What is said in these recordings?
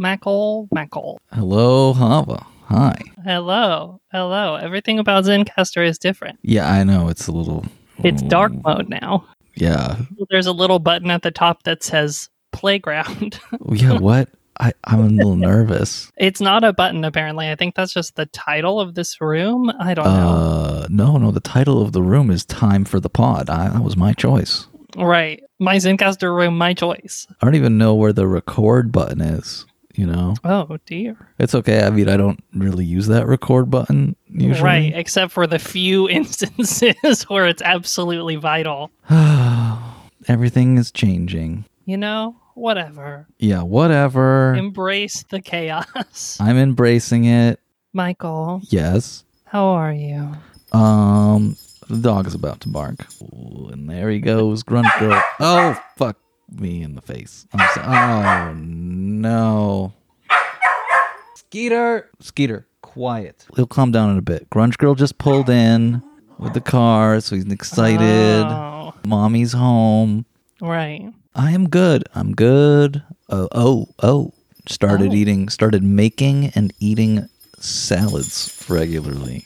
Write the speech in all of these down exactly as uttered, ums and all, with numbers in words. Mackle, Mackle. Hello, Hava. Hi. Hello. Hello. Everything about Zencastr is different. Yeah, I know. It's a little... It's dark mode now. Yeah. There's a little button at the top that says playground. Yeah, what? I, I'm a little nervous. It's not a button, apparently. I think that's just the title of this room. I don't uh, know. No, no. The title of the room is Time for the Pod. I, that was my choice. Right. My Zencastr room, my choice. I don't even know where the record button is, you know? Oh, dear. It's okay. I mean, I don't really use that record button usually. Right, except for the few instances where it's absolutely vital. Everything is changing. You know, whatever. Yeah, whatever. Embrace the chaos. I'm embracing it. Michael. Yes? How are you? Um... The dog's about to bark. Ooh, and there he goes, grunt girl. Oh, fuck me in the face. I'm so- oh, no. Skeeter. Skeeter, quiet. He'll calm down in a bit. Grunge girl just pulled in with the car, so he's excited. Oh. Mommy's home. Right. I am good. I'm good. Uh, oh, oh. Started oh. eating, started making and eating salads regularly.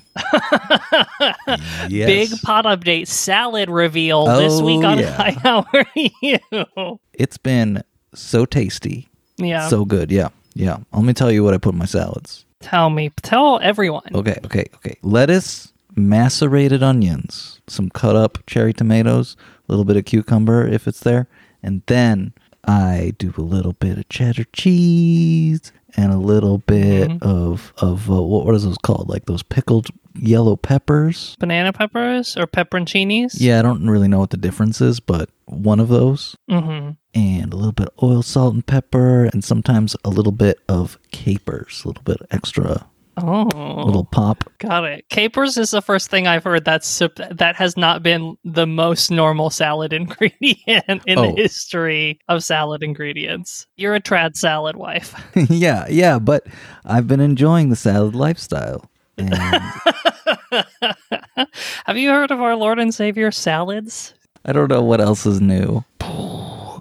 Yes. Big pot update, salad reveal oh, this week on yeah. How Are You? It's been so tasty. Yeah. So good. Yeah. Yeah. Let me tell you what I put in my salads. Tell me. Tell everyone. Okay. Okay. Okay. Lettuce, macerated onions, some cut up cherry tomatoes, a little bit of cucumber if it's there. And then I do a little bit of cheddar cheese and a little bit mm-hmm. of, of uh, what, what is those called? Like those pickled yellow peppers? Banana peppers or pepperoncinis? Yeah, I don't really know what the difference is, but one of those. Mm-hmm. And a little bit of oil, salt, and pepper, and sometimes a little bit of capers, a little bit extra. Oh. Little pop. Got it. Capers is the first thing I've heard that's, that has not been the most normal salad ingredient in oh. the history of salad ingredients. You're a trad salad wife. yeah, yeah, but I've been enjoying the salad lifestyle. And... Have you heard of our Lord and Savior salads? I don't know what else is new.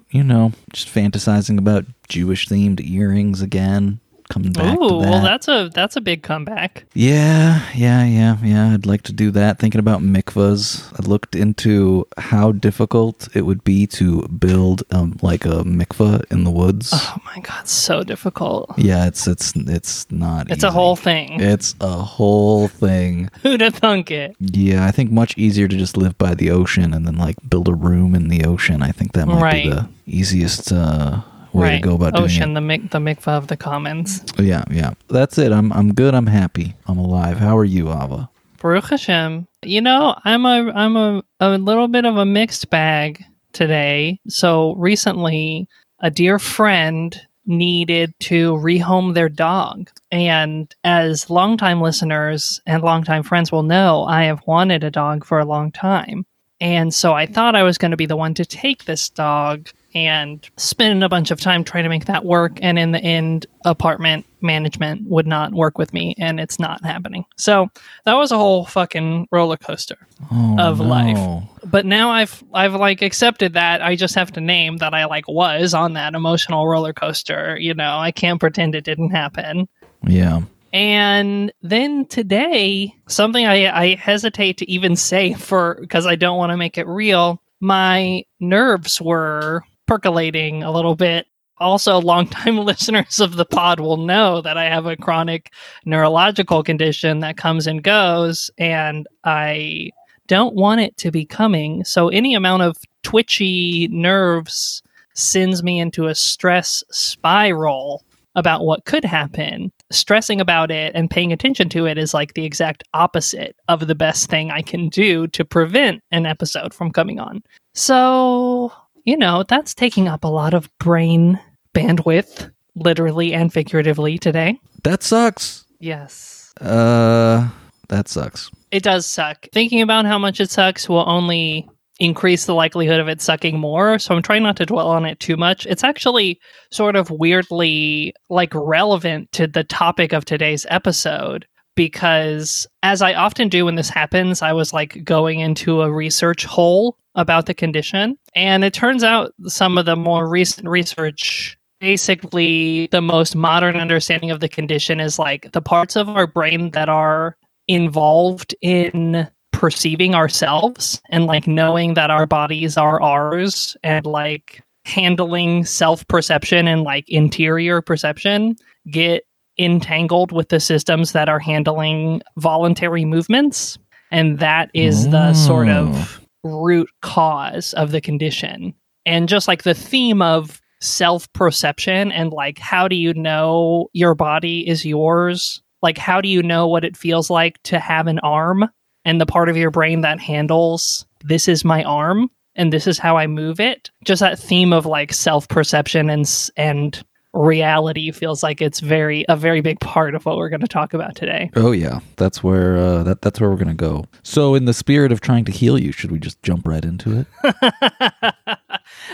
You know, just fantasizing about Jewish-themed earrings again. Coming back Ooh, to that. Well, that's a that's a big comeback. Yeah, yeah, yeah, yeah. I'd like to do that. Thinking about mikvahs, I looked into how difficult it would be to build um, like a mikvah in the woods. Oh my god, so difficult. Yeah, it's it's it's not. It's easy. a whole thing. It's a whole thing. Who'd have thunk it? Yeah, I think much easier to just live by the ocean and then like build a room in the ocean. I think that might right. be the easiest. Uh, Way right. to go about Ocean, doing it. The mic, the mikvah of the commons. Yeah, yeah. That's it. I'm I'm good. I'm happy. I'm alive. How are you, Ava? Baruch Hashem. You know, I'm a I'm a, a little bit of a mixed bag today. So recently, a dear friend needed to rehome their dog. And as longtime listeners and longtime friends will know, I have wanted a dog for a long time. And so I thought I was going to be the one to take this dog and spend a bunch of time trying to make that work. And in the end, apartment management would not work with me, and it's not happening. So that was a whole fucking roller coaster oh, of no. life. But now I've I've like accepted that. I just have to name that I like was on that emotional roller coaster. You know, I can't pretend it didn't happen. Yeah. And then today, something I, I hesitate to even say for because I don't want to make it real. My nerves were percolating a little bit. Also, longtime listeners of the pod will know that I have a chronic neurological condition that comes and goes, and I don't want it to be coming. So any amount of twitchy nerves sends me into a stress spiral about what could happen. Stressing about it and paying attention to it is like the exact opposite of the best thing I can do to prevent an episode from coming on. So... You know, that's taking up a lot of brain bandwidth, literally and figuratively today. That sucks. Yes. Uh, that sucks. It does suck. Thinking about how much it sucks will only increase the likelihood of it sucking more. So I'm trying not to dwell on it too much. It's actually sort of weirdly like relevant to the topic of today's episode. Because as I often do when this happens, I was like going into a research hole about the condition. And it turns out some of the more recent research basically the most modern understanding of the condition is like the parts of our brain that are involved in perceiving ourselves and like knowing that our bodies are ours and like handling self-perception and like interior perception get entangled with the systems that are handling voluntary movements. And that is the mm. sort of root cause of the condition. And just like the theme of self-perception and like, how do you know your body is yours? Like, how do you know what it feels like to have an arm and the part of your brain that handles, this is my arm and this is how I move it? Just that theme of like self-perception and and reality feels like it's very a very big part of what we're going to talk about today. Oh yeah, that's where uh, that that's where we're going to go. So, in the spirit of trying to heal you, should we just jump right into it?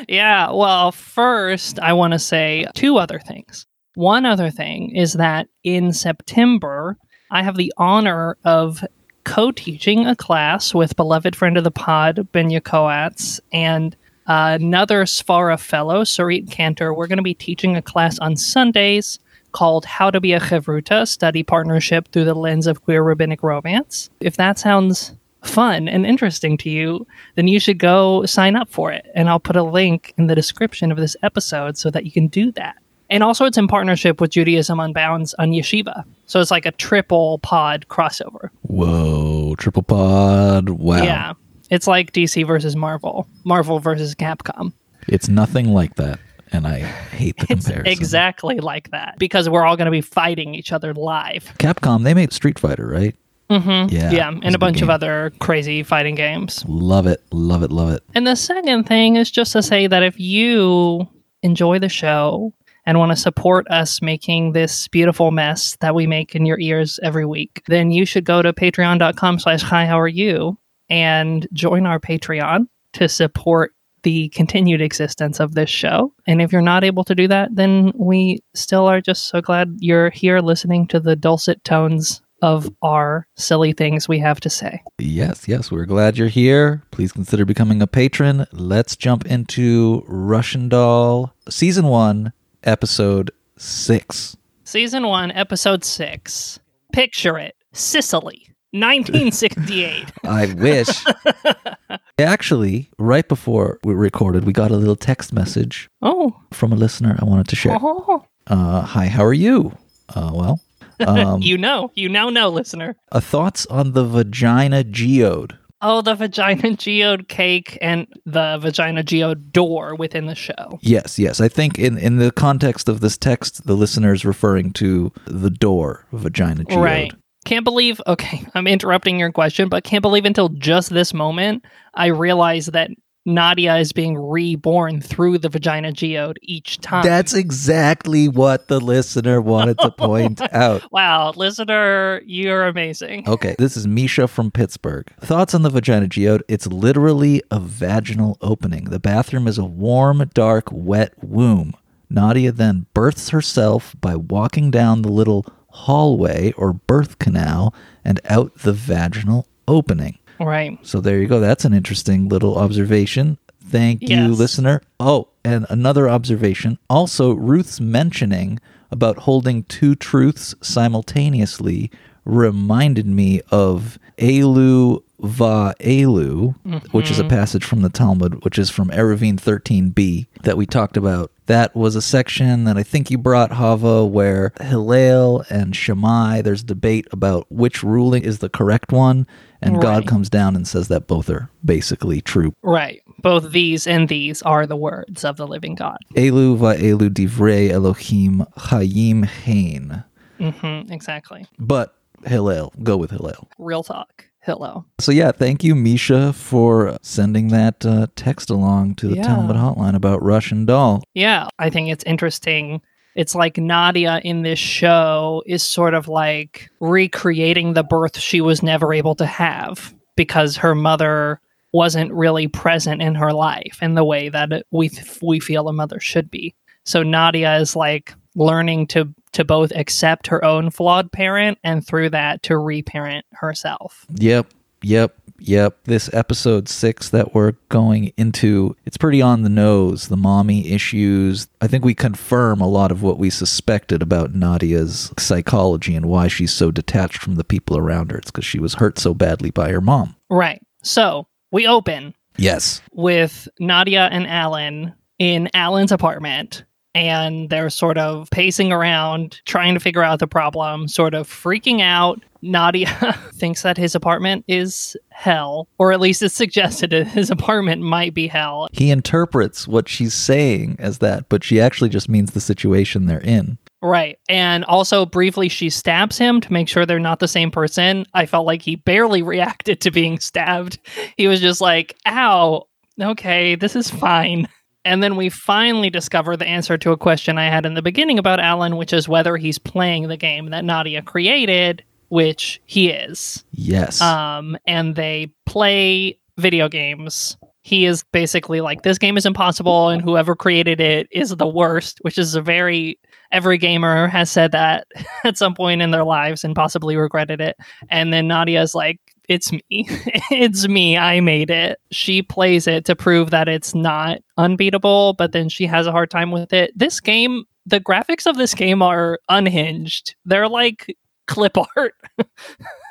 Yeah. Well, first, I want to say two other things. One other thing is that in September, I have the honor of co-teaching a class with beloved friend of the pod, Benya Koats, and Uh, another Svara fellow, Sarit Cantor. We're going to be teaching a class on Sundays called How to Be a Chevruta, Study Partnership Through the Lens of Queer Rabbinic Romance. If that sounds fun and interesting to you, then you should go sign up for it. And I'll put a link in the description of this episode so that you can do that. And also it's in partnership with Judaism Unbound on Yeshiva. So it's like a triple pod crossover. Whoa, triple pod. Wow. Yeah. It's like D C versus Marvel, Marvel versus Capcom. It's nothing like that, and I hate the it's comparison. Exactly like that, because we're all going to be fighting each other live. Capcom, they made Street Fighter, right? Mm-hmm. Yeah, yeah, and a bunch game. of other crazy fighting games. Love it, love it, love it. And the second thing is just to say that if you enjoy the show and want to support us making this beautiful mess that we make in your ears every week, then you should go to patreon.com slash hi, how are you? and join our Patreon to support the continued existence of this show. And if you're not able to do that, then we still are just so glad you're here listening to the dulcet tones of our silly things we have to say. Yes, yes, we're glad you're here. Please consider becoming a patron. Let's jump into Russian Doll, Season one, Episode six. Season one, Episode six. Picture it. Sicily. nineteen sixty-eight. I wish. Actually, right before we recorded, we got a little text message oh. from a listener I wanted to share. Oh. Uh, hi, how are you? Uh, well. Um, you know. You now know, listener. Uh, thoughts on the vagina geode. Oh, the vagina geode cake and the vagina geode door within the show. Yes, yes. I think in, in the context of this text, the listener is referring to the door, vagina geode. Right. Can't believe, okay, I'm interrupting your question, but can't believe until just this moment, I realized that Nadia is being reborn through the vagina geode each time. That's exactly what the listener wanted to point out. Wow, listener, you're amazing. Okay, this is Misha from Pittsburgh. Thoughts on the vagina geode? It's literally a vaginal opening. The bathroom is a warm, dark, wet womb. Nadia then births herself by walking down the little hallway or birth canal and out the vaginal opening. Right. So there you go. That's an interesting little observation. Thank yes. you, listener. Oh, and another observation. Also, Ruth's mentioning about holding two truths simultaneously reminded me of Elu va Elu, mm-hmm. which is a passage from the Talmud, which is from Eruvin thirteen b that we talked about. That was a section that I think you brought, Hava, where Hillel and Shammai, there's debate about which ruling is the correct one, and right. God comes down and says that both are basically true. Right. Both these and these are the words of the living God. Elu va Elu divrei Elohim chayim hein. Mm-hmm, exactly. But Hillel, go with Hillel. Real talk. Hello. So yeah, thank you, Misha, for sending that uh, text along to the yeah. Talmud Hotline about Russian Doll. Yeah, I think it's interesting. It's like Nadia in this show is sort of like recreating the birth she was never able to have because her mother wasn't really present in her life in the way that it, we we feel a mother should be. So Nadia is like learning to to both accept her own flawed parent and through that to reparent herself. Yep, yep. Yep, this episode six that we're going into, it's pretty on the nose, the mommy issues. I think we confirm a lot of what we suspected about Nadia's psychology and why she's so detached from the people around her. It's because she was hurt so badly by her mom. Right. So we open. Yes. With Nadia and Alan in Alan's apartment. And they're sort of pacing around, trying to figure out the problem, sort of freaking out. Nadia thinks that his apartment is hell, or at least it's suggested that his apartment might be hell. He interprets what she's saying as that, but she actually just means the situation they're in. Right. And also, briefly, she stabs him to make sure they're not the same person. I felt like he barely reacted to being stabbed. He was just like, ow, okay, this is fine. And then we finally discover the answer to a question I had in the beginning about Alan, which is whether he's playing the game that Nadia created, which he is. Yes. Um, and they play video games. He is basically like, this game is impossible, and whoever created it is the worst, which is a very... Every gamer has said that at some point in their lives and possibly regretted it. And then Nadia's like, it's me. It's me. I made it. She plays it to prove that it's not unbeatable, but then she has a hard time with it. This game, the graphics of this game are unhinged. They're like clip art.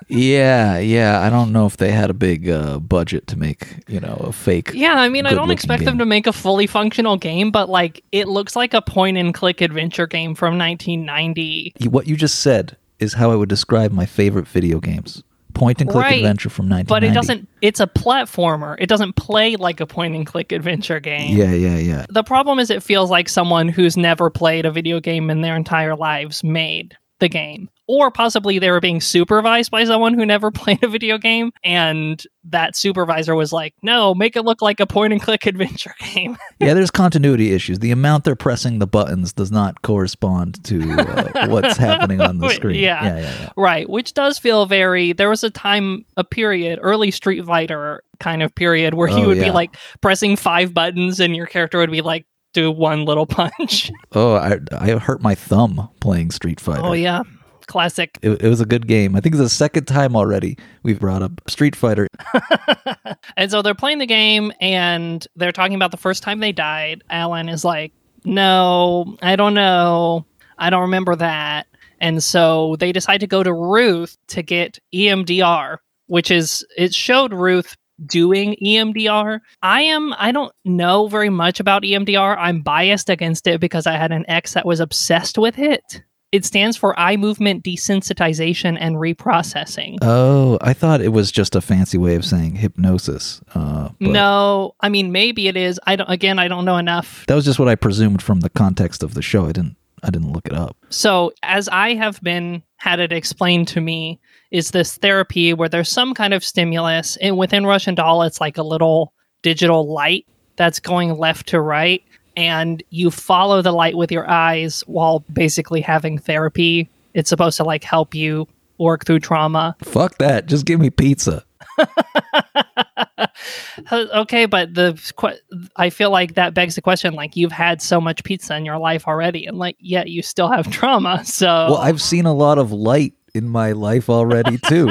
yeah, yeah. I don't know if they had a big uh, budget to make, you know, a fake. Yeah, I mean, I don't expect them to make a fully functional game, but like it looks like a point and click adventure game from nineteen ninety. What you just said is how I would describe my favorite video games. Point-and-click right. adventure from nineteen ninety. But it doesn't, it's a platformer. It doesn't play like a point-and-click adventure game. Yeah, yeah, yeah. The problem is it feels like someone who's never played a video game in their entire lives made the game. Or possibly they were being supervised by someone who never played a video game, and that supervisor was like, no, make it look like a point-and-click adventure game. Yeah, there's continuity issues. The amount they're pressing the buttons does not correspond to uh, what's happening on the screen. Yeah. Yeah, yeah, yeah, right, which does feel very... There was a time, a period, early Street Fighter kind of period, where he oh, would yeah. be like pressing five buttons, and your character would be like, do one little punch. oh, I, I hurt my thumb playing Street Fighter. Oh, yeah. Classic. It, it was a good game. I think it's the second time already we've brought up Street Fighter. And so they're playing the game and they're talking about the first time they died. Alan is like, no, I don't know. I don't remember that. And so they decide to go to Ruth to get E M D R, which is, it showed Ruth doing E M D R. I am, I don't know very much about E M D R. I'm biased against it because I had an ex that was obsessed with it. It stands for eye movement desensitization and reprocessing. Oh, I thought it was just a fancy way of saying hypnosis. Uh, but no, I mean, maybe it is. I don't. Again, I don't know enough. That was just what I presumed from the context of the show. I didn't. I didn't look it up. So, as I have been had it explained to me, is this therapy where there's some kind of stimulus, and within Russian Doll, it's like a little digital light that's going left to right. And you follow the light with your eyes while basically having therapy. It's supposed to like help you work through trauma. Fuck that. Just give me pizza. Okay, but the I feel like that begs the question, like, you've had so much pizza in your life already, and like, yet you still have trauma. So, well, I've seen a lot of light in my life already, too.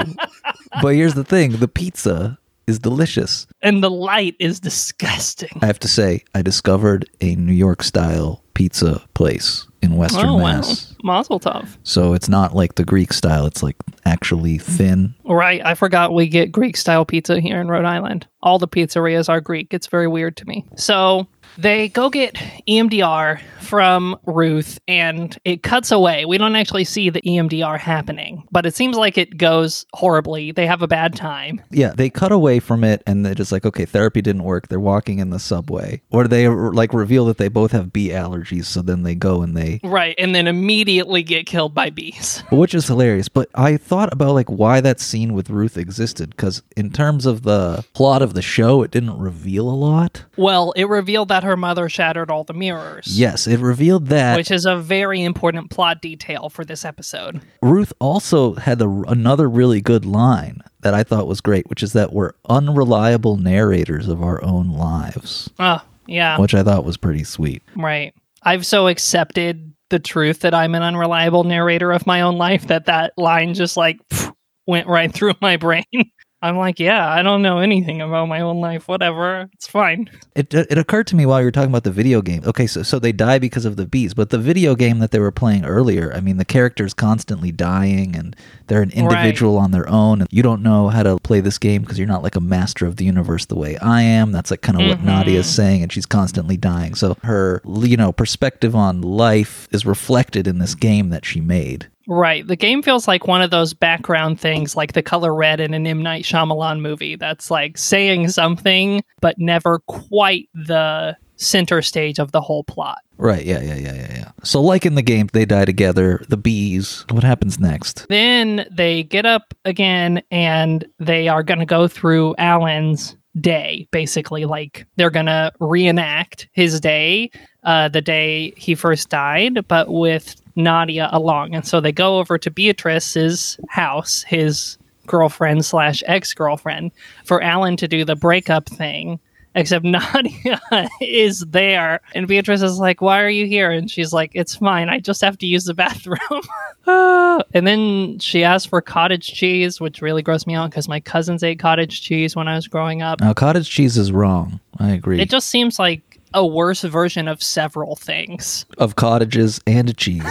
But here's the thing, the pizza is delicious. And the light is disgusting. I have to say, I discovered a New York-style pizza place in Western oh, Mass. Wow. Mazel tov. So it's not like the Greek style. It's like actually thin. Right. I forgot we get Greek-style pizza here in Rhode Island. All the pizzerias are Greek. It's very weird to me. So they go get E M D R from Ruth, and it cuts away. We don't actually see the E M D R happening, but it seems like it goes horribly. They have a bad time. Yeah, they cut away from it, and they're just like, okay, therapy didn't work. They're walking in the subway. Or they like reveal that they both have bee allergies, so then they go and they... Right, and then immediately get killed by bees. Which is hilarious, but I thought about like why that scene with Ruth existed, because in terms of the plot of the show, it didn't reveal a lot. Well, it revealed that her mother shattered all the mirrors. Yes, it revealed that. Which is a very important plot detail for this episode. Ruth also had a, another really good line that I thought was great, which is that we're unreliable narrators of our own lives. Oh, yeah. Which I thought was pretty sweet. Right. I've so accepted the truth that I'm an unreliable narrator of my own life that that line just like pff, went right through my brain. I'm like, yeah, I don't know anything about my own life. Whatever. It's fine. It it occurred to me while you were talking about the video game. Okay, so, so they die because of the bees. But the video game that they were playing earlier, I mean, the character's constantly dying and they're an individual right. on their own. And you don't know how to play this game because you're not like a master of the universe the way I am. That's like kind of mm-hmm. what Nadia's saying, and she's constantly dying. So her, you know, perspective on life is reflected in this game that she made. Right. The game feels like one of those background things like the color red in an M. Night Shyamalan movie that's like saying something, but never quite the center stage of the whole plot. Right. Yeah, yeah, yeah, yeah, yeah. So like in the game, they die together, the bees. What happens next? Then they get up again and they are going to go through Alan's day, basically. Like they're going to reenact his day, uh, the day he first died, but with Nadia along. And so they go over to Beatrice's house, his girlfriend slash ex-girlfriend, for Alan to do the breakup thing, except Nadia is there. And Beatrice is like, why are you here? And she's like, it's fine. I just have to use the bathroom. And then she asked for cottage cheese, which really grossed me out because my cousins ate cottage cheese when I was growing up. Now, cottage cheese is wrong. I agree. It just seems like a worse version of several things. Of cottages and cheese.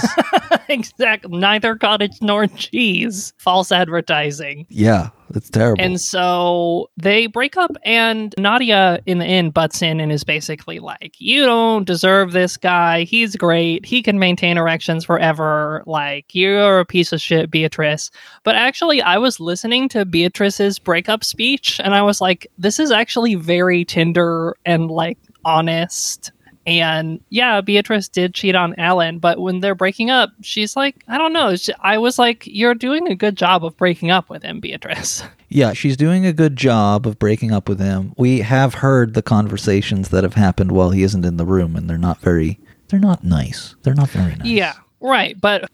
Exactly. Neither cottage nor cheese. False advertising. Yeah, it's terrible. And so they break up and Nadia in the end butts in and is basically like, you don't deserve this guy. He's great. He can maintain erections forever. Like, you're a piece of shit, Beatrice. But actually, I was listening to Beatrice's breakup speech and I was like, this is actually very tender and like honest. And yeah, Beatrice did cheat on Alan, but when they're breaking up, she's like, I don't know. She, I was like, you're doing a good job of breaking up with him, Beatrice. Yeah, she's doing a good job of breaking up with him. We have heard the conversations that have happened while he isn't in the room, and they're not very, they're not nice. They're not very nice. Yeah, right. But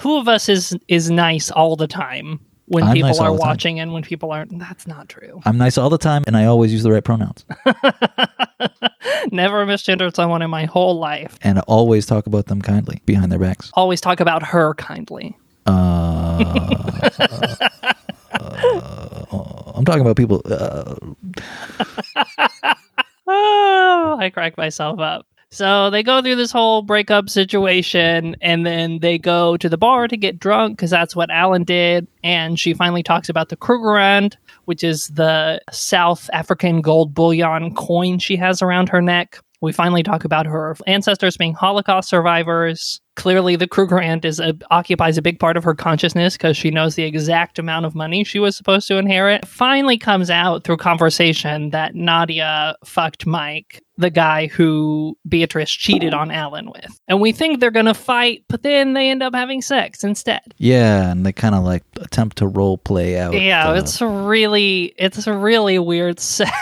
who of us is is nice all the time when I'm people nice are watching and when people aren't? That's not true. I'm nice all the time, and I always use the right pronouns. Never misgendered someone in my whole life. And always talk about them kindly, behind their backs. Always talk about her kindly. Uh, uh, uh, uh, I'm talking about people. Uh. Oh, I crack myself up. So they go through this whole breakup situation, and then they go to the bar to get drunk, because that's what Alan did. And she finally talks about the Krugerrand, which is the South African gold bullion coin she has around her neck. We finally talk about her ancestors being Holocaust survivors. Clearly, the Krugerrand is a, occupies a big part of her consciousness because she knows the exact amount of money she was supposed to inherit. It finally comes out through conversation that Nadia fucked Mike, the guy who Beatrice cheated on Alan with. And we think they're going to fight, but then they end up having sex instead. Yeah, and they kind of like attempt to role play out. Yeah, the... it's really, it's a really weird sex.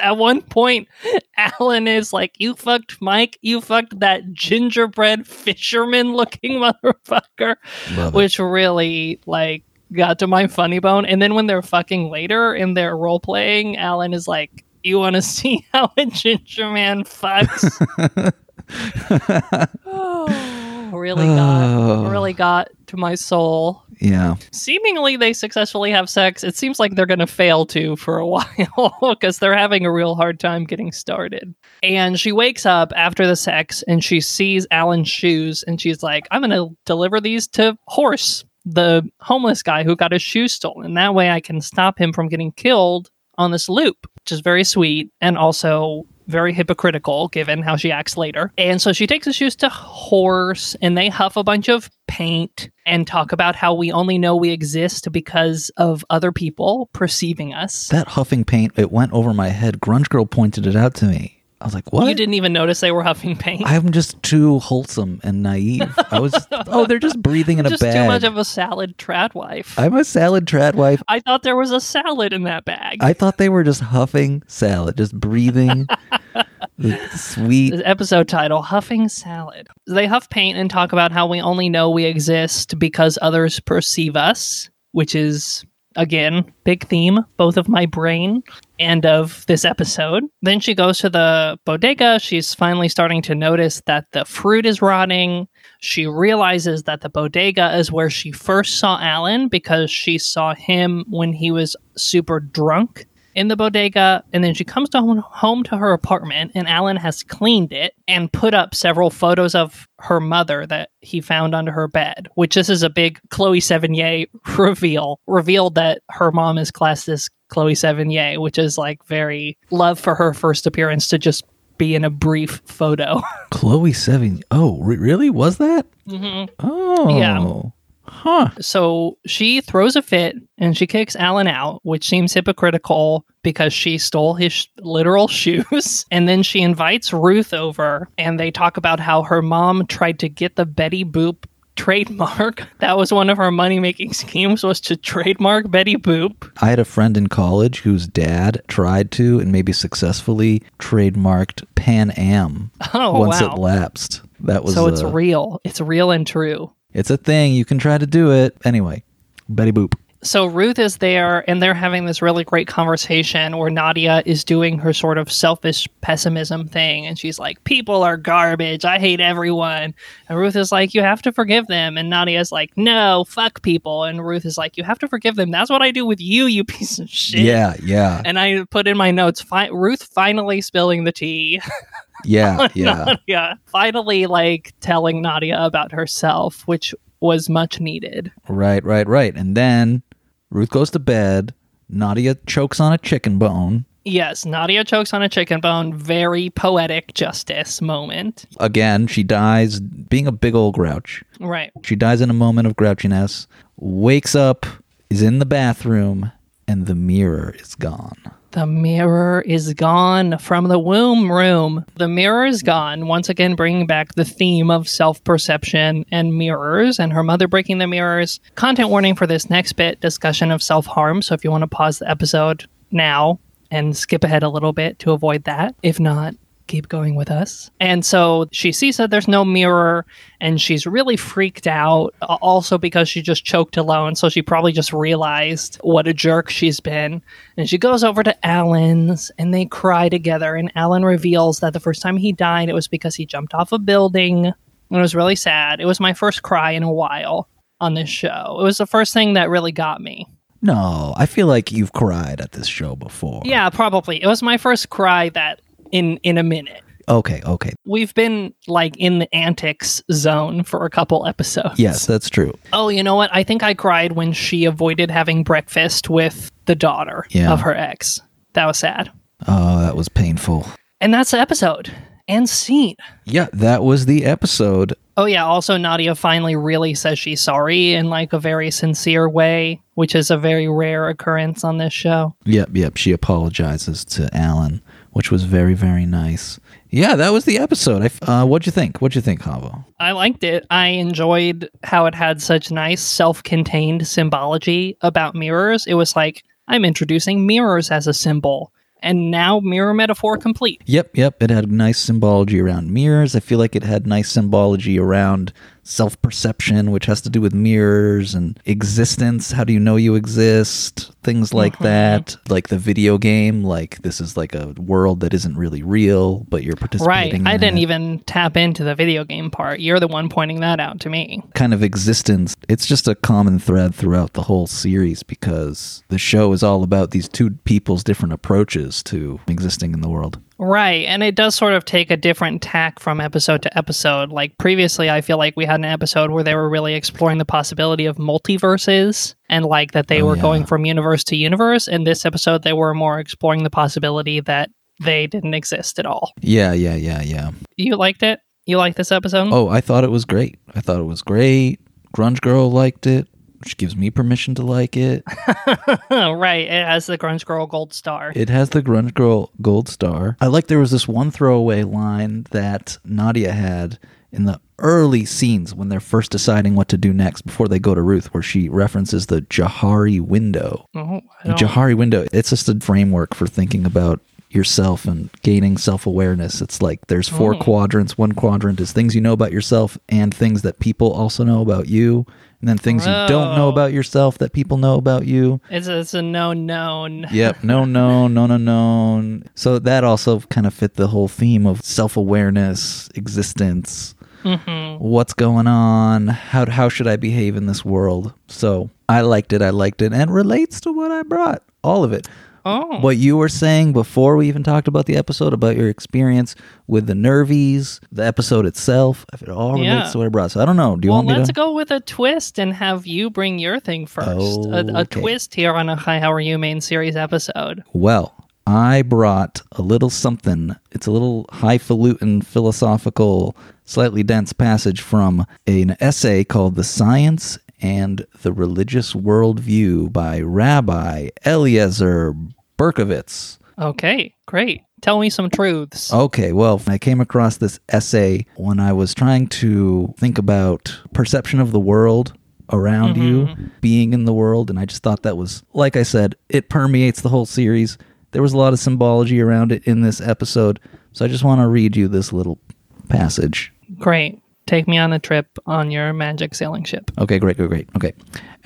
At one point, Alan is like, you fucked Mike, you fucked that gingerbread fisherman looking motherfucker. Love which it. Really like got to my funny bone. And then when they're fucking later and they're role playing, Alan is like, you want to see how a ginger man fucks? Oh, really got really got to my soul. Yeah. Seemingly they successfully have sex. It seems like they're going to fail to for a while because they're having a real hard time getting started. And she wakes up after the sex and she sees Alan's shoes and she's like, I'm going to deliver these to Horse, the homeless guy who got his shoes stolen. That way I can stop him from getting killed on this loop, which is very sweet and also very hypocritical given how she acts later. And so she takes the shoes to Horse and they huff a bunch of paint and talk about how we only know we exist because of other people perceiving us. That huffing paint, it went over my head. Grunge Girl pointed it out to me. I was like, what? You didn't even notice they were huffing paint? I'm just too wholesome and naive. I was, oh, they're just breathing in just a bag. Just too much of a salad trad wife. I'm a salad trad wife. I thought there was a salad in that bag. I thought they were just huffing salad, just breathing the sweet. This episode title, Huffing Salad. They huff paint and talk about how we only know we exist because others perceive us, which is, again, big theme, both of my brain and of this episode. Then she goes to the bodega. She's finally starting to notice that the fruit is rotting. She realizes that the bodega is where she first saw Alan, because she saw him when he was super drunk in the bodega. And then she comes to home, home to her apartment, and Alan has cleaned it and put up several photos of her mother that he found under her bed, which this is a big Chloe Sevigny reveal, revealed that her mom is classed as Chloe Sevigny, which is like very love for her first appearance to just be in a brief photo. Chloe Sevigny. Oh, re- really? Was that? Mm-hmm. Oh. Yeah. Huh. So she throws a fit and she kicks Alan out, which seems hypocritical because she stole his sh- literal shoes. And then she invites Ruth over, and they talk about how her mom tried to get the Betty Boop trademark. That was one of her money-making schemes, was to trademark Betty Boop. I had a friend in college whose dad tried to, and maybe successfully, trademarked Pan Am. Oh, once wow. it lapsed. That was So it's uh, real. It's real and true. It's a thing. You can try to do it. Anyway, Betty Boop. So Ruth is there, and they're having this really great conversation where Nadia is doing her sort of selfish pessimism thing. And she's like, people are garbage. I hate everyone. And Ruth is like, you have to forgive them. And Nadia's like, no, fuck people. And Ruth is like, you have to forgive them. That's what I do with you, you piece of shit. Yeah, yeah. And I put in my notes, fi- Ruth finally spilling the tea. Yeah, yeah. Nadia. Finally, like, telling Nadia about herself, which was much needed. Right, right, right. And then Ruth goes to bed. Nadia chokes on a chicken bone. Yes, Nadia chokes on a chicken bone. Very poetic justice moment. Again, she dies being a big old grouch. Right. She dies in a moment of grouchiness, wakes up, is in the bathroom, and the mirror is gone. The mirror is gone from the womb room. The mirror is gone, once again bringing back the theme of self-perception and mirrors and her mother breaking the mirrors. Content warning for this next bit, discussion of self-harm. So if you want to pause the episode now and skip ahead a little bit to avoid that. If not, keep going with us. And so she sees that there's no mirror, and she's really freaked out, also because she just choked alone, so she probably just realized what a jerk she's been. And she goes over to Alan's, and they cry together, and Alan reveals that the first time he died, it was because he jumped off a building, and it was really sad. It was my first cry in a while on this show. It was the first thing that really got me. No, I feel like you've cried at this show before. Yeah, probably. It was my first cry that In in a minute. Okay, okay. We've been like in the antics zone for a couple episodes. Yes, that's true. Oh, you know what? I think I cried when she avoided having breakfast with the daughter yeah. of her ex. That was sad. Oh, that was painful. And that's the episode. And scene. Yeah, that was the episode. Oh, yeah. Also, Nadia finally really says she's sorry in like a very sincere way, which is a very rare occurrence on this show. Yep, yep. She apologizes to Alan, which was very, very nice. Yeah, that was the episode. I, uh, what'd you think? What'd you think, Havo? I liked it. I enjoyed how it had such nice self-contained symbology about mirrors. It was like, I'm introducing mirrors as a symbol. And now mirror metaphor complete. Yep, yep. It had nice symbology around mirrors. I feel like it had nice symbology around self-perception, which has to do with mirrors and existence. How do you know you exist? Things like mm-hmm. that. Like the video game, like this is like a world that isn't really real, but you're participating right. in Right. I didn't it. even tap into the video game part. You're the one pointing that out to me. Kind of existence. It's just a common thread throughout the whole series, because the show is all about these two people's different approaches to existing in the world. Right, and it does sort of take a different tack from episode to episode. Like, previously, I feel like we had an episode where they were really exploring the possibility of multiverses, and, like, that they oh, were yeah. going from universe to universe. In this episode, they were more exploring the possibility that they didn't exist at all. Yeah, yeah, yeah, yeah. You liked it? You liked this episode? Oh, I thought it was great. I thought it was great. Grunge Girl liked it, which gives me permission to like it. Right. It has the Grunge Girl gold star. It has the Grunge Girl gold star. I like there was this one throwaway line that Nadia had in the early scenes when they're first deciding what to do next before they go to Ruth, where she references the Johari window. Oh, the Johari window. It's just a framework for thinking about yourself and gaining self-awareness. It's like there's four mm. quadrants. One quadrant is things you know about yourself and things that people also know about you. And then things Whoa. you don't know about yourself that people know about you. It's a, it's a known known. Yep, known known, known unknown. So that also kind of fit the whole theme of self-awareness, existence. Mm-hmm. What's going on? How how should I behave in this world? So I liked it. I liked it. And it relates to what I brought. All of it. Oh. What you were saying before we even talked about the episode, about your experience with the Nervies, the episode itself, it all yeah. relates to what I brought. So I don't know. Do you well, want me to? Well, let's go with a twist and have you bring your thing first. Oh, a a okay. twist here on a Hi, How Are You? Main series episode. Well, I brought a little something. It's a little highfalutin, philosophical, slightly dense passage from an essay called The Science and the Religious Worldview by Rabbi Eliezer Berkovitz. Okay, great. Tell me some truths. Okay, well, I came across this essay when I was trying to think about perception of the world around mm-hmm. you, being in the world, and I just thought that was, like I said, it permeates the whole series. There was a lot of symbology around it in this episode, so I just want to read you this little passage. Great. Take me on a trip on your magic sailing ship. Okay, great, great, great. Okay.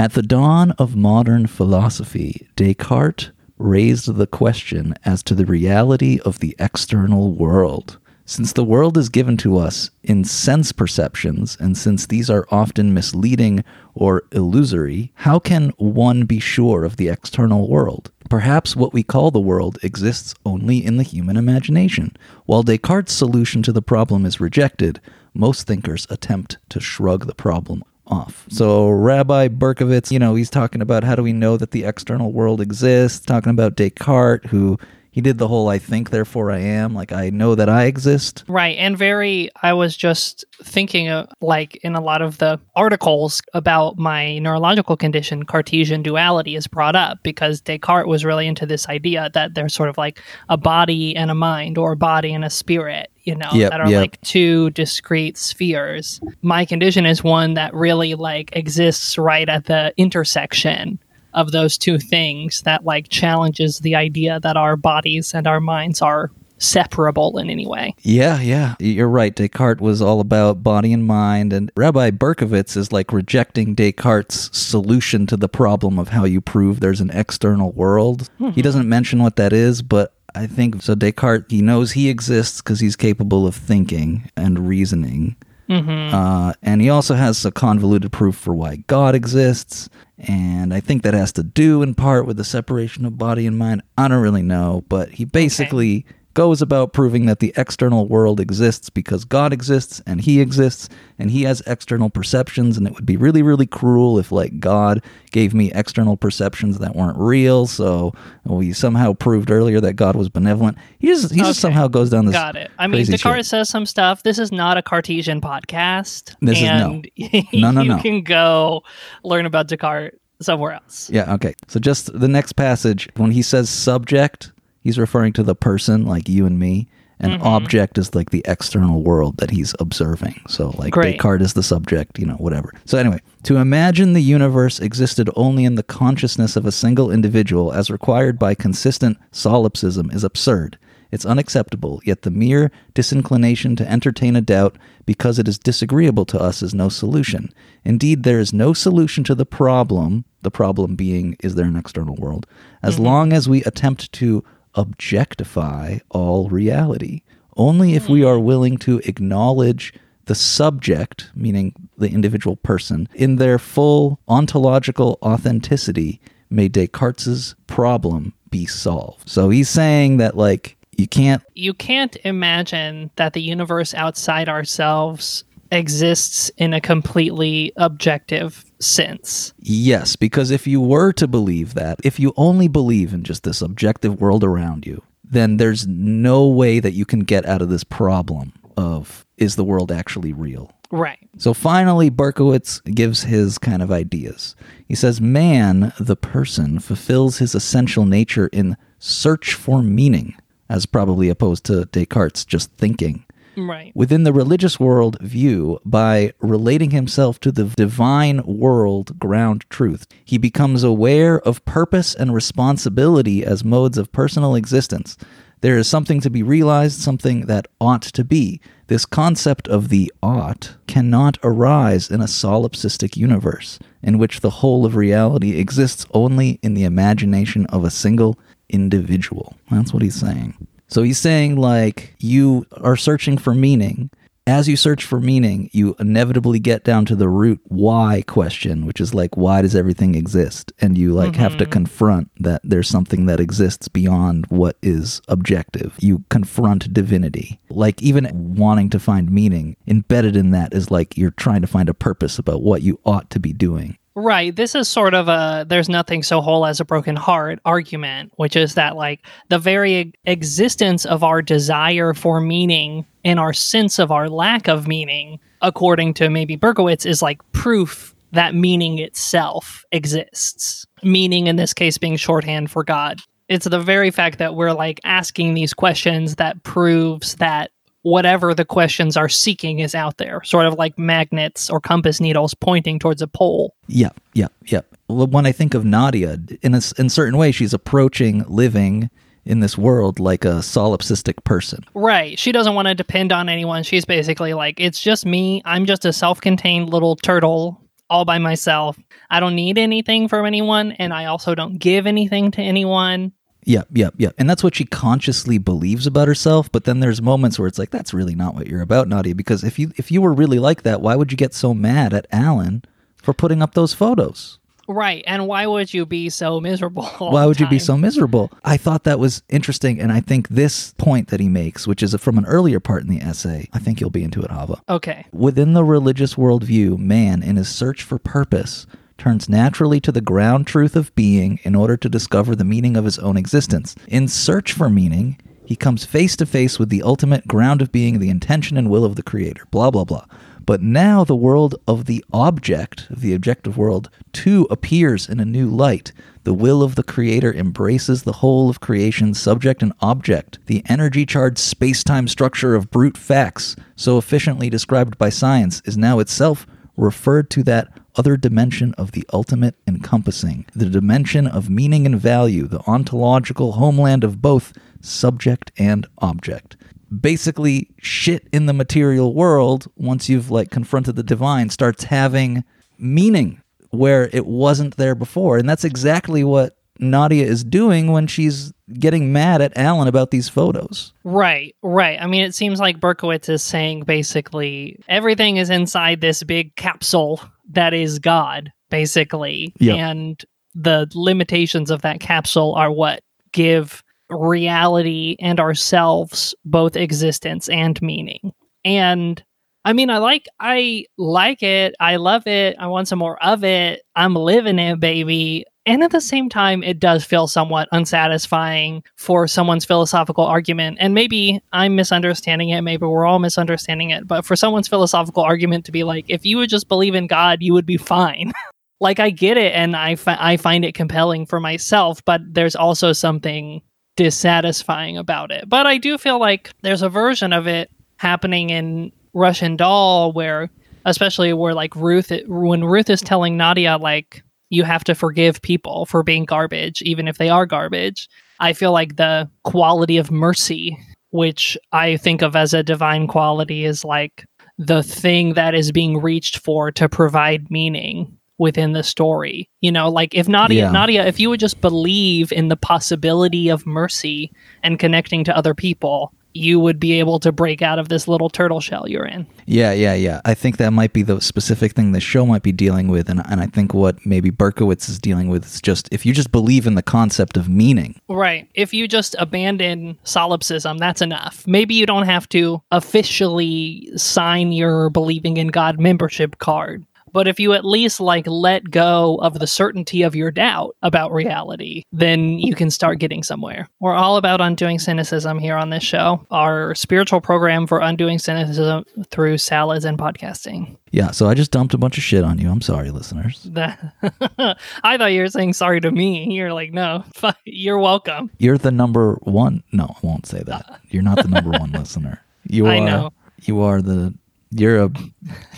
At the dawn of modern philosophy, Descartes raised the question as to the reality of the external world. Since the world is given to us in sense perceptions, and since these are often misleading or illusory, how can one be sure of the external world? Perhaps what we call the world exists only in the human imagination. While Descartes' solution to the problem is rejected, most thinkers attempt to shrug the problem off. So Rabbi Berkovitz, you know, he's talking about how do we know that the external world exists, talking about Descartes, who he did the whole I think, therefore I am, like I know that I exist. Right, and very, I was just thinking, uh, like in a lot of the articles about my neurological condition, Cartesian duality is brought up because Descartes was really into this idea that there's sort of like a body and a mind or a body and a spirit. You know, yep, that are yep. like two discrete spheres. My condition is one that really like exists right at the intersection of those two things that like challenges the idea that our bodies and our minds are separable in any way. Yeah, yeah. You're right. Descartes was all about body and mind, and Rabbi Berkovitz is like rejecting Descartes' solution to the problem of how you prove there's an external world. Mm-hmm. He doesn't mention what that is, but I think so. Descartes, he knows he exists because he's capable of thinking and reasoning. Mm-hmm. Uh, and he also has a convoluted proof for why God exists. And I think that has to do in part with the separation of body and mind. I don't really know, but he basically okay. goes about proving that the external world exists because God exists and he exists and he has external perceptions. And it would be really, really cruel if like God gave me external perceptions that weren't real. So we somehow proved earlier that God was benevolent. He just he okay. just somehow goes down this. Got it. I mean, Descartes says some stuff. This is not a Cartesian podcast. This and is no, no, no. You no. can go learn about Descartes somewhere else. Yeah. Okay. So just the next passage when he says subject, he's referring to the person, like you and me. An mm-hmm. object is like the external world that he's observing. So like Great. Descartes is the subject, you know, whatever. So anyway, to imagine the universe existed only in the consciousness of a single individual as required by consistent solipsism is absurd. It's unacceptable, yet the mere disinclination to entertain a doubt because it is disagreeable to us is no solution. Indeed, there is no solution to the problem, the problem being, is there an external world, as mm-hmm. long as we attempt to objectify all reality. Only if we are willing to acknowledge the subject, meaning the individual person, in their full ontological authenticity may Descartes' problem be solved. So he's saying that like you can't you can't imagine that the universe outside ourselves exists in a completely objective sense. Yes, because if you were to believe that, if you only believe in just this objective world around you, then there's no way that you can get out of this problem of, is the world actually real? Right. So finally, Berkowitz gives his kind of ideas. He says, man, the person, fulfills his essential nature in search for meaning, as probably opposed to Descartes' just thinking. Right. Within the religious world view, by relating himself to the divine world ground truth, he becomes aware of purpose and responsibility as modes of personal existence. There is something to be realized, something that ought to be. This concept of the ought cannot arise in a solipsistic universe in which the whole of reality exists only in the imagination of a single individual. That's what he's saying. So he's saying, like, you are searching for meaning, As you search for meaning, you inevitably get down to the root why question, which is like, why does everything exist? And you like mm-hmm. have to confront that there's something that exists beyond what is objective. You confront divinity. Like even wanting to find meaning, embedded in that is like you're trying to find a purpose about what you ought to be doing. Right. This is sort of a there's nothing so whole as a broken heart argument, which is that like the very existence of our desire for meaning and our sense of our lack of meaning, according to maybe Berkowitz, is like proof that meaning itself exists. Meaning in this case being shorthand for God. It's the very fact that we're like asking these questions that proves that whatever the questions are seeking is out there, sort of like magnets or compass needles pointing towards a pole. Yep, yep, yep. When I think of Nadia, in a in certain way, she's approaching living in this world like a solipsistic person. Right. She doesn't want to depend on anyone. She's basically like, it's just me. I'm just a self-contained little turtle all by myself. I don't need anything from anyone, and I also don't give anything to anyone. Yep, yep, yep. And that's what she consciously believes about herself. But then there's moments where it's like, that's really not what you're about, Nadia. Because if you if you were really like that, why would you get so mad at Alan for putting up those photos? Right. And why would you be so miserable? Why would you be so miserable? I thought that was interesting. And I think this point that he makes, which is from an earlier part in the essay, I think you'll be into it, Hava. Okay. Within the religious worldview, man, in his search for purpose, turns naturally to the ground truth of being in order to discover the meaning of his own existence. In search for meaning, he comes face to face with the ultimate ground of being, the intention and will of the creator, blah, blah, blah. But now the world of the object, of the objective world, too appears in a new light. The will of the creator embraces the whole of creation, subject and object, the energy-charged space-time structure of brute facts, so efficiently described by science, is now itself referred to that other dimension of the ultimate encompassing, the dimension of meaning and value, the ontological homeland of both subject and object. Basically, shit in the material world, once you've like confronted the divine, starts having meaning where it wasn't there before. And that's exactly what Nadia is doing when she's getting mad at Alan about these photos. Right, right. I mean, it seems like Berkowitz is saying basically everything is inside this big capsule that is God, basically. Yep. And the limitations of that capsule are what give reality and ourselves both existence and meaning. And I mean, I like, I like it. I love it. I want some more of it. I'm living it, baby. And at the same time, it does feel somewhat unsatisfying for someone's philosophical argument. And maybe I'm misunderstanding it. Maybe we're all misunderstanding it. But for someone's philosophical argument to be like, if you would just believe in God, you would be fine. Like, I get it. And I, fi- I find it compelling for myself. But there's also something dissatisfying about it. But I do feel like there's a version of it happening in Russian Doll where, especially where like Ruth, when Ruth is telling Nadia, like, you have to forgive people for being garbage, even if they are garbage. I feel like the quality of mercy, which I think of as a divine quality, is like the thing that is being reached for to provide meaning within the story. You know, like if Nadia, yeah. Nadia, if you would just believe in the possibility of mercy and connecting to other people, you would be able to break out of this little turtle shell you're in. Yeah, yeah, yeah. I think that might be the specific thing the show might be dealing with. And and I think what maybe Berkowitz is dealing with is just, if you just believe in the concept of meaning. Right. If you just abandon solipsism, that's enough. Maybe you don't have to officially sign your Believing in God membership card. But if you at least like let go of the certainty of your doubt about reality, then you can start getting somewhere. We're all about undoing cynicism here on this show. Our spiritual program for undoing cynicism through salads and podcasting. Yeah, so I just dumped a bunch of shit on you. I'm sorry, listeners. I thought you were saying sorry to me. You're like, no, you're welcome. You're the number one. No, I won't say that. You're not the number one listener. You are. I know. You are the... You're a,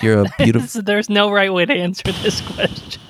you're a beautiful... There's no right way to answer this question.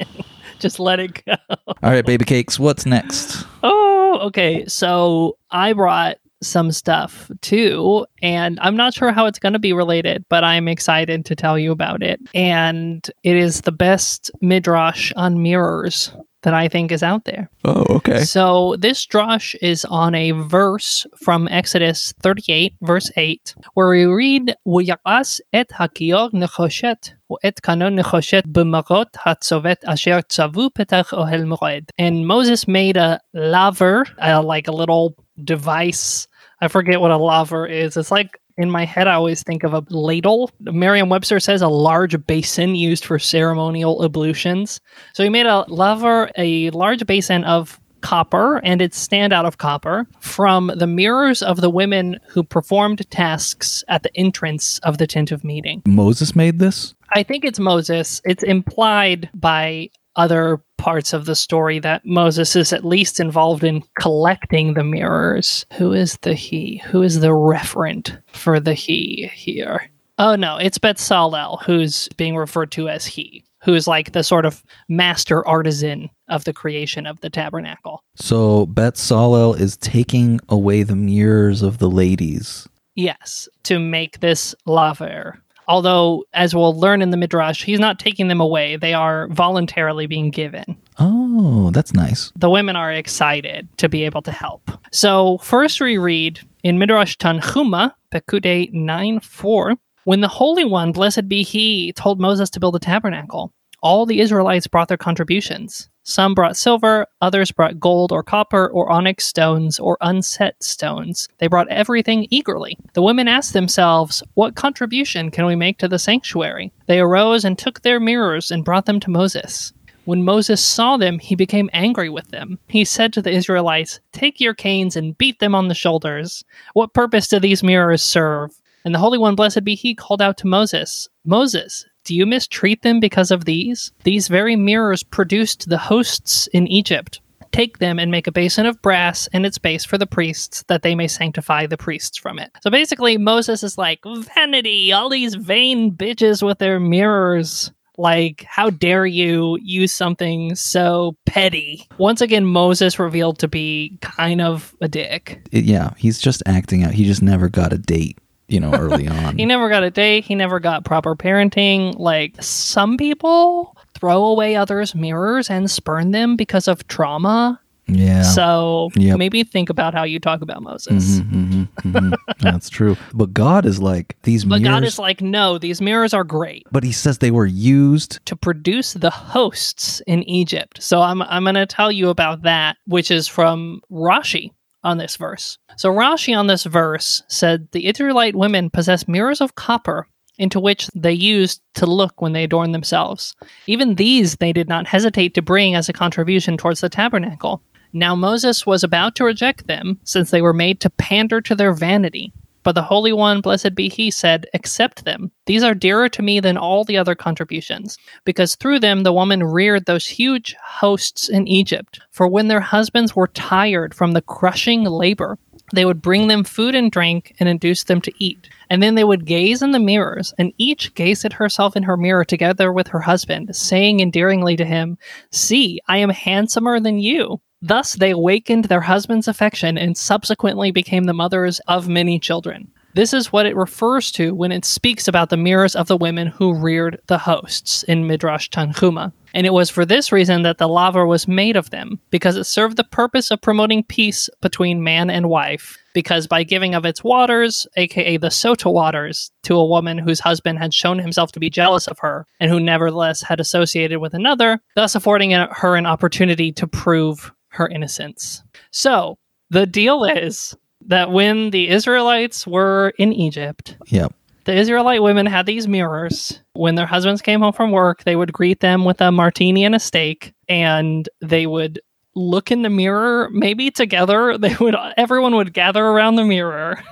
Just let it go. All right, baby cakes, what's next? Oh, okay. So I brought some stuff too, and I'm not sure how it's going to be related, but I'm excited to tell you about it. And it is the best Midrash on mirrors that I think is out there. Oh, okay. So this drush is on a verse from Exodus thirty-eight, verse eight, where we read, "V'ya'as et hakior nechoshet, v'et kanon nechoshet b'marot hatzovet asher tzavu petach ohel moed." And Moses made a laver, uh, like a little device. I forget what a laver is. It's like, in my head, I always think of a ladle. Merriam-Webster says a large basin used for ceremonial ablutions. So he made a laver, a large basin of copper, and its stand out of copper, from the mirrors of the women who performed tasks at the entrance of the tent of meeting. Moses made this? I think it's Moses. It's implied by other parts of the story that Moses is at least involved in collecting the mirrors. Who is the he? Who is the referent for the he here? Oh no, it's Bezalel, who's being referred to as he, who is like the sort of master artisan of the creation of the tabernacle. So Bezalel is taking away the mirrors of the ladies. Yes, to make this laver. Although, as we'll learn in the Midrash, he's not taking them away. They are voluntarily being given. Oh, that's nice. The women are excited to be able to help. So first we read in Midrash Tanhuma, Pekudei nine four, "When the Holy One, blessed be he, told Moses to build a tabernacle, all the Israelites brought their contributions. Some brought silver, others brought gold or copper or onyx stones or unset stones. They brought everything eagerly. The women asked themselves, 'What contribution can we make to the sanctuary?' They arose and took their mirrors and brought them to Moses. When Moses saw them, he became angry with them. He said to the Israelites, 'Take your canes and beat them on the shoulders. What purpose do these mirrors serve?' And the Holy One, blessed be he, called out to Moses, 'Moses, do you mistreat them because of these? These very mirrors produced the hosts in Egypt. Take them and make a basin of brass and its base for the priests, that they may sanctify the priests from it.'" So basically, Moses is like, vanity, all these vain bitches with their mirrors. Like, how dare you use something so petty? Once again, Moses revealed to be kind of a dick. Yeah, he's just acting out. He just never got a date. You know, early on. He never got a date. He never got proper parenting. Like, some people throw away others' mirrors and spurn them because of trauma. Yeah. So yep. Maybe think about how you talk about Moses. Mm-hmm, mm-hmm, mm-hmm. That's true. But God is like, these but mirrors. But God is like, no, these mirrors are great. But he says they were used to produce the hosts in Egypt. So I'm I'm going to tell you about that, which is from Rashi on this verse. So Rashi on this verse said, "The Israelite women possess mirrors of copper into which they used to look when they adorned themselves. Even these they did not hesitate to bring as a contribution towards the tabernacle. Now Moses was about to reject them, since they were made to pander to their vanity. But the Holy One, blessed be he, said, 'Accept them. These are dearer to me than all the other contributions, because through them the woman reared those huge hosts in Egypt. For when their husbands were tired from the crushing labor, they would bring them food and drink and induce them to eat. And then they would gaze in the mirrors, and each gazed at herself in her mirror together with her husband, saying endearingly to him, 'See, I am handsomer than you.' Thus they awakened their husband's affection and subsequently became the mothers of many children. This is what it refers to when it speaks about the mirrors of the women who reared the hosts in Midrash Tanhuma. And it was for this reason that the laver was made of them, because it served the purpose of promoting peace between man and wife, because by giving of its waters, aka the Sota waters, to a woman whose husband had shown himself to be jealous of her, and who nevertheless had associated with another, thus affording her an opportunity to prove her innocence." So the deal is that when the Israelites were in Egypt, yep, the Israelite women had these mirrors. When their husbands came home from work, they would greet them with a martini and a steak, and they would look in the mirror, maybe together. They would, everyone would gather around the mirror,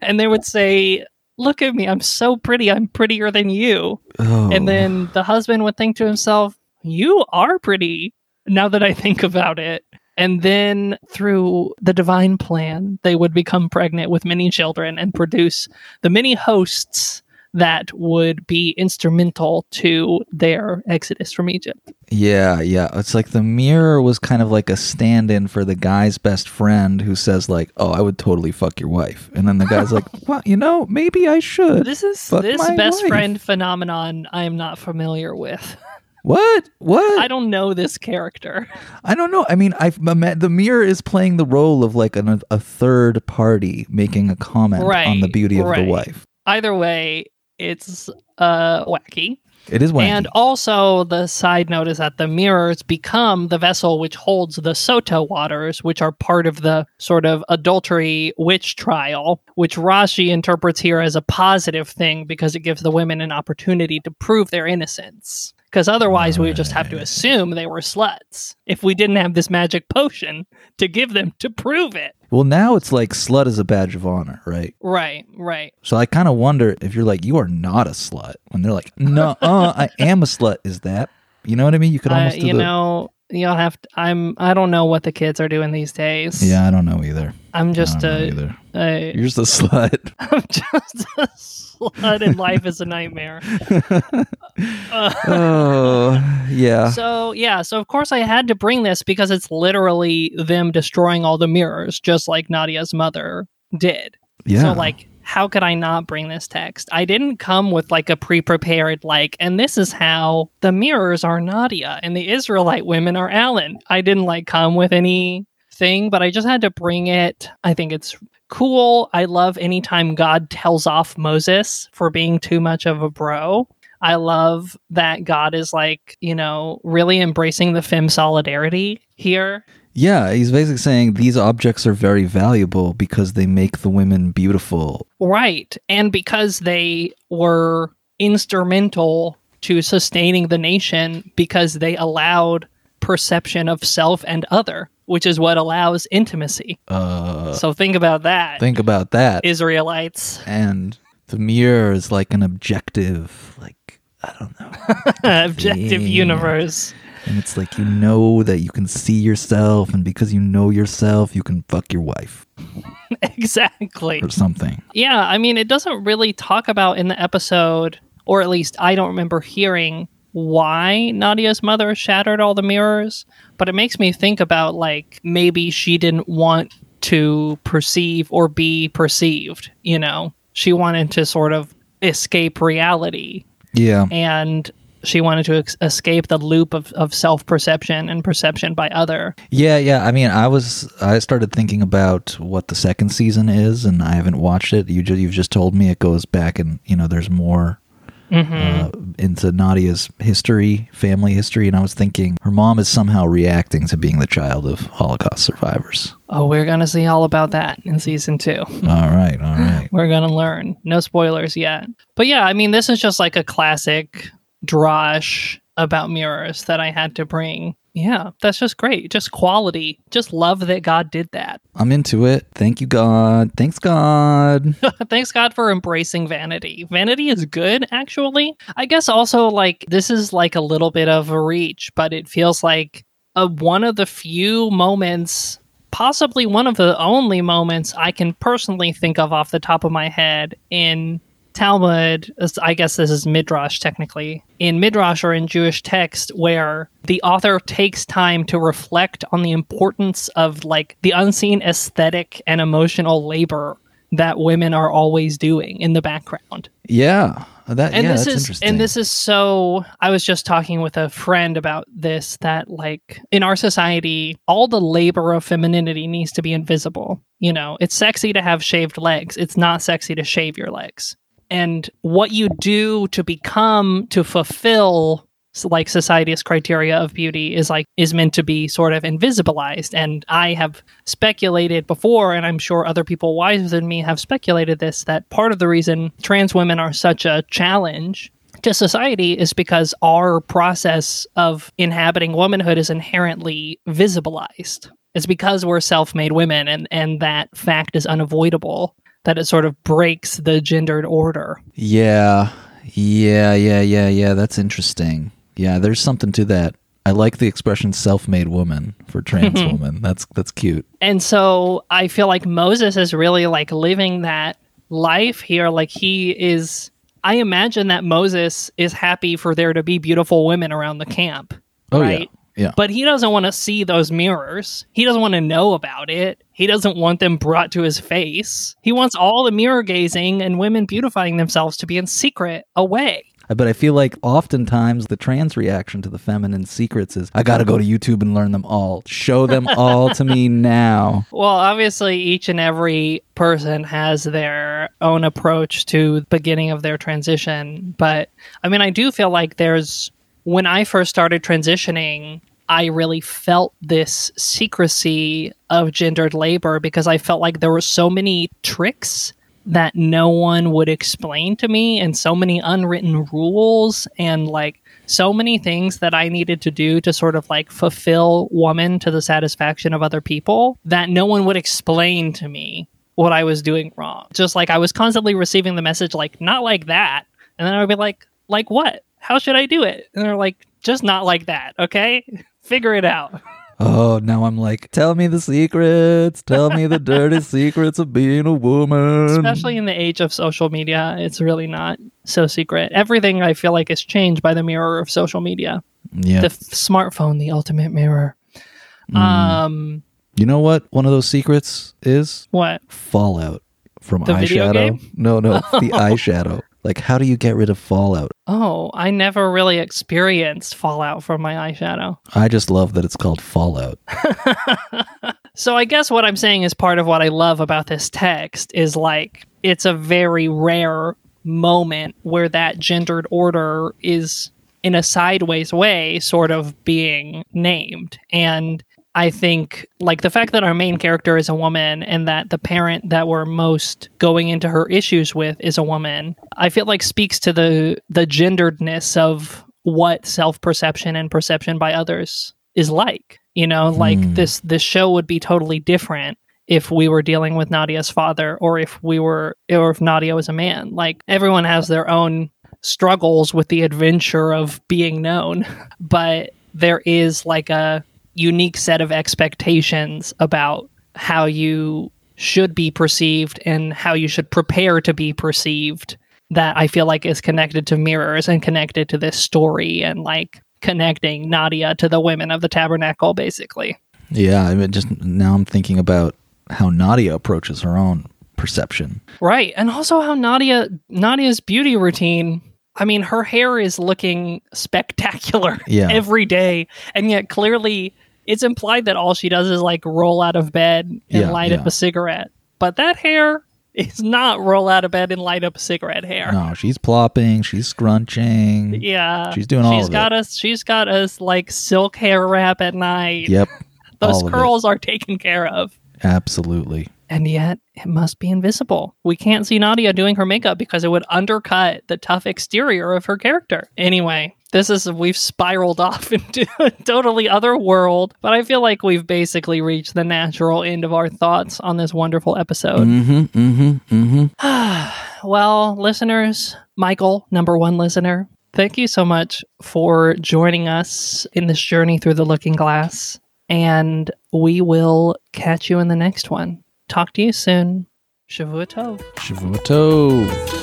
and they would say, "Look at me, I'm so pretty, I'm prettier than you." Oh. And then the husband would think to himself, "You are pretty, now that I think about it." And then through the divine plan, they would become pregnant with many children and produce the many hosts that would be instrumental to their exodus from Egypt. Yeah, yeah. It's like the mirror was kind of like a stand-in for the guy's best friend who says like, "Oh, I would totally fuck your wife." And then the guy's like, "Well, you know, maybe I should." This is this best friend phenomenon I am not familiar with. What? What? I don't know this character. I don't know. I mean, I've, the mirror is playing the role of like an, a third party making a comment right, on the beauty of right. the wife. Either way, it's uh, wacky. It is wacky. And also, the side note is that the mirrors become the vessel which holds the Sota waters, which are part of the sort of adultery witch trial, which Rashi interprets here as a positive thing because it gives the women an opportunity to prove their innocence. Because otherwise, we would just have to assume they were sluts if we didn't have this magic potion to give them to prove it. Well, now it's like slut is a badge of honor, right? Right, right. So I kind of wonder if you're like, you are not a slut. And they're like, no, uh, I am a slut. Is that? You know what I mean? You could almost uh, do you the... know, you'll have to, I'm, I don't know what the kids are doing these days. Yeah, I don't know either. I'm just a... a you're just a slut. I'm just a slut. And life is a nightmare. uh, oh, yeah. So, yeah. So, of course, I had to bring this because it's literally them destroying all the mirrors, just like Nadia's mother did. Yeah. So, like, how could I not bring this text? I didn't come with, like, a pre-prepared, like, and this is how the mirrors are Nadia and the Israelite women are Alan. I didn't, like, come with anything, but I just had to bring it. I think it's... cool. I love anytime God tells off Moses for being too much of a bro. I love that God is like, you know, really embracing the femme solidarity here. Yeah, he's basically saying these objects are very valuable because they make the women beautiful. Right. And because they were instrumental to sustaining the nation because they allowed perception of self and other, which is what allows intimacy. Uh, so think about that. Think about that. Israelites. And the mirror is like an objective, like, I don't know. objective thing. Universe. And it's like, you know that you can see yourself, and because you know yourself, you can fuck your wife. Exactly. Or something. Yeah, I mean, it doesn't really talk about in the episode, or at least I don't remember hearing why Nadia's mother shattered all the mirrors, but it makes me think about, like, maybe she didn't want to perceive or be perceived, you know? She wanted to sort of escape reality. Yeah. And she wanted to ex- escape the loop of, of self-perception and perception by other. Yeah, yeah. I mean, I was, I started thinking about what the second season is, and I haven't watched it. You ju- you've just told me it goes back and, you know, there's more... Mm-hmm. Uh, into Nadia's history, family history, and I was thinking her mom is somehow reacting to being the child of Holocaust survivors. Oh, we're going to see all about that in season two. All right, all right. We're going to learn. No spoilers yet. But yeah, I mean, this is just like a classic drash about mirrors that I had to bring. Yeah, that's just great. Just quality. Just love that God did that. I'm into it. Thank you, God. Thanks, God. Thanks, God, for embracing vanity. Vanity is good, actually. I guess also, like, this is like a little bit of a reach, but it feels like a, one of the few moments, possibly one of the only moments I can personally think of off the top of my head in Talmud, I guess this is Midrash technically, in Midrash or in Jewish text where the author takes time to reflect on the importance of like the unseen aesthetic and emotional labor that women are always doing in the background. Yeah, that, and yeah this that's is, interesting. And this is so, I was just talking with a friend about this, that like in our society, all the labor of femininity needs to be invisible. You know, it's sexy to have shaved legs. It's not sexy to shave your legs. And what you do to become, to fulfill, like, society's criteria of beauty is, like, is meant to be sort of invisibilized. And I have speculated before, and I'm sure other people wiser than me have speculated this, that part of the reason trans women are such a challenge to society is because our process of inhabiting womanhood is inherently visibilized. It's because we're self-made women, and, and that fact is unavoidable. That it sort of breaks the gendered order. Yeah, yeah, yeah, yeah, yeah. That's interesting. Yeah, there's something to that. I like the expression self-made woman for trans woman. That's that's cute. And so I feel like Moses is really like living that life here. Like he is, I imagine that Moses is happy for there to be beautiful women around the camp. Oh, right? Yeah. Yeah. But he doesn't want to see those mirrors. He doesn't want to know about it. He doesn't want them brought to his face. He wants all the mirror gazing and women beautifying themselves to be in secret away. But I feel like oftentimes the trans reaction to the feminine secrets is, I gotta go to YouTube and learn them all. Show them all to me now. Well, obviously each and every person has their own approach to the beginning of their transition. But I mean, I do feel like there's, when I first started transitioning, I really felt this secrecy of gendered labor because I felt like there were so many tricks that no one would explain to me and so many unwritten rules and like so many things that I needed to do to sort of like fulfill woman to the satisfaction of other people that no one would explain to me what I was doing wrong. Just like I was constantly receiving the message like, not like that. And then I would be like, like what? How should I do it? And they're like, just not like that. Okay, figure it out. Oh, now I'm like, tell me the secrets. Tell me the dirty secrets of being a woman. Especially in the age of social media, it's really not so secret. Everything I feel like is changed by the mirror of social media. Yeah. The f- smartphone, the ultimate mirror. Mm. Um, you know what one of those secrets is? What? Fallout from the eyeshadow. Video game? No, no, oh. The eyeshadow. Like, how do you get rid of fallout? Oh, I never really experienced fallout from my eyeshadow. I just love that it's called fallout. So I guess what I'm saying is part of what I love about this text is, like, it's a very rare moment where that gendered order is, in a sideways way, sort of being named. And I think, like, the fact that our main character is a woman and that the parent that we're most going into her issues with is a woman, I feel like speaks to the, the genderedness of what self-perception and perception by others is like. You know, like mm. this, this show would be totally different if we were dealing with Nadia's father or if we were, or if Nadia was a man. Like, everyone has their own struggles with the adventure of being known, but there is like a unique set of expectations about how you should be perceived and how you should prepare to be perceived that I feel like is connected to mirrors and connected to this story and like connecting Nadia to the women of the tabernacle, basically. Yeah, I mean, just now I'm thinking about how Nadia approaches her own perception. Right, and also how Nadia Nadia's beauty routine, I mean, her hair is looking spectacular yeah. every day, and yet clearly it's implied that all she does is like roll out of bed and yeah, light yeah. up a cigarette. But that hair is not roll out of bed and light up a cigarette hair. No, she's plopping, she's scrunching. Yeah. She's doing all she's of got it. Us, she's got us like silk hair wrap at night. Yep. Those curls are taken care of. Absolutely. And yet, it must be invisible. We can't see Nadia doing her makeup because it would undercut the tough exterior of her character. Anyway, this is, we've spiraled off into a totally other world, but I feel like we've basically reached the natural end of our thoughts on this wonderful episode. Mm-hmm, mm-hmm, mm-hmm. Well, listeners, Michael, number one listener, thank you so much for joining us in this journey through the looking glass, and we will catch you in the next one. Talk to you soon. Shavuot Tov. Shavuot Tov.